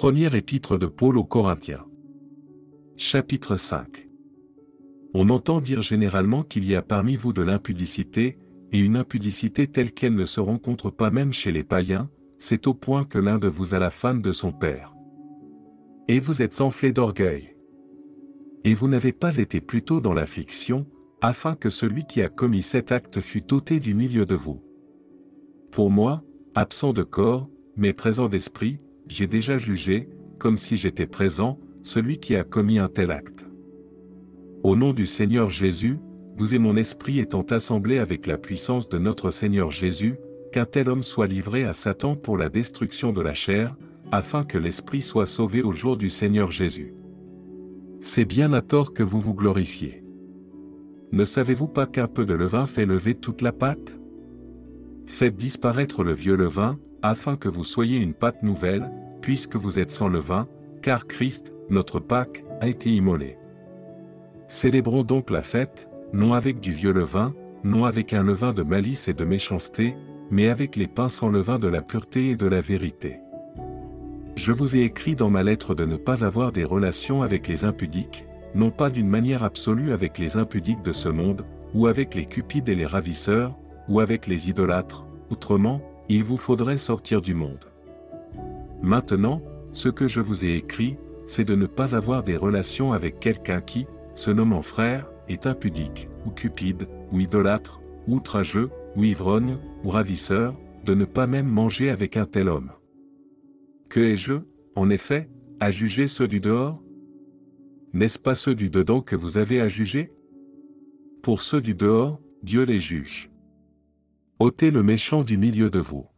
Première épître de Paul aux Corinthiens. Chapitre 5. On entend dire généralement qu'il y a parmi vous de l'impudicité, et une impudicité telle qu'elle ne se rencontre pas même chez les païens, c'est au point que l'un de vous a la femme de son père. Et vous êtes enflés d'orgueil. Et vous n'avez pas été plutôt dans l'affliction, afin que celui qui a commis cet acte fût ôté du milieu de vous. Pour moi, absent de corps, mais présent d'esprit, j'ai déjà jugé, comme si j'étais présent, celui qui a commis un tel acte. Au nom du Seigneur Jésus, vous et mon esprit étant assemblés avec la puissance de notre Seigneur Jésus, qu'un tel homme soit livré à Satan pour la destruction de la chair, afin que l'esprit soit sauvé au jour du Seigneur Jésus. C'est bien à tort que vous vous glorifiez. Ne savez-vous pas qu'un peu de levain fait lever toute la pâte? Faites disparaître le vieux levain, afin que vous soyez une pâte nouvelle, puisque vous êtes sans levain, car Christ, notre Pâque, a été immolé. Célébrons donc la fête, non avec du vieux levain, non avec un levain de malice et de méchanceté, mais avec les pains sans levain de la pureté et de la vérité. Je vous ai écrit dans ma lettre de ne pas avoir des relations avec les impudiques, non pas d'une manière absolue avec les impudiques de ce monde, ou avec les cupides et les ravisseurs, ou avec les idolâtres, autrement, il vous faudrait sortir du monde. Maintenant, ce que je vous ai écrit, c'est de ne pas avoir des relations avec quelqu'un qui, se nommant frère, est impudique, ou cupide, ou idolâtre, ou outrageux, ou ivrogne, ou ravisseur, de ne pas même manger avec un tel homme. Que ai-je, en effet, à juger ceux du dehors? N'est-ce pas ceux du dedans que vous avez à juger? Pour ceux du dehors, Dieu les juge. Ôtez le méchant du milieu de vous.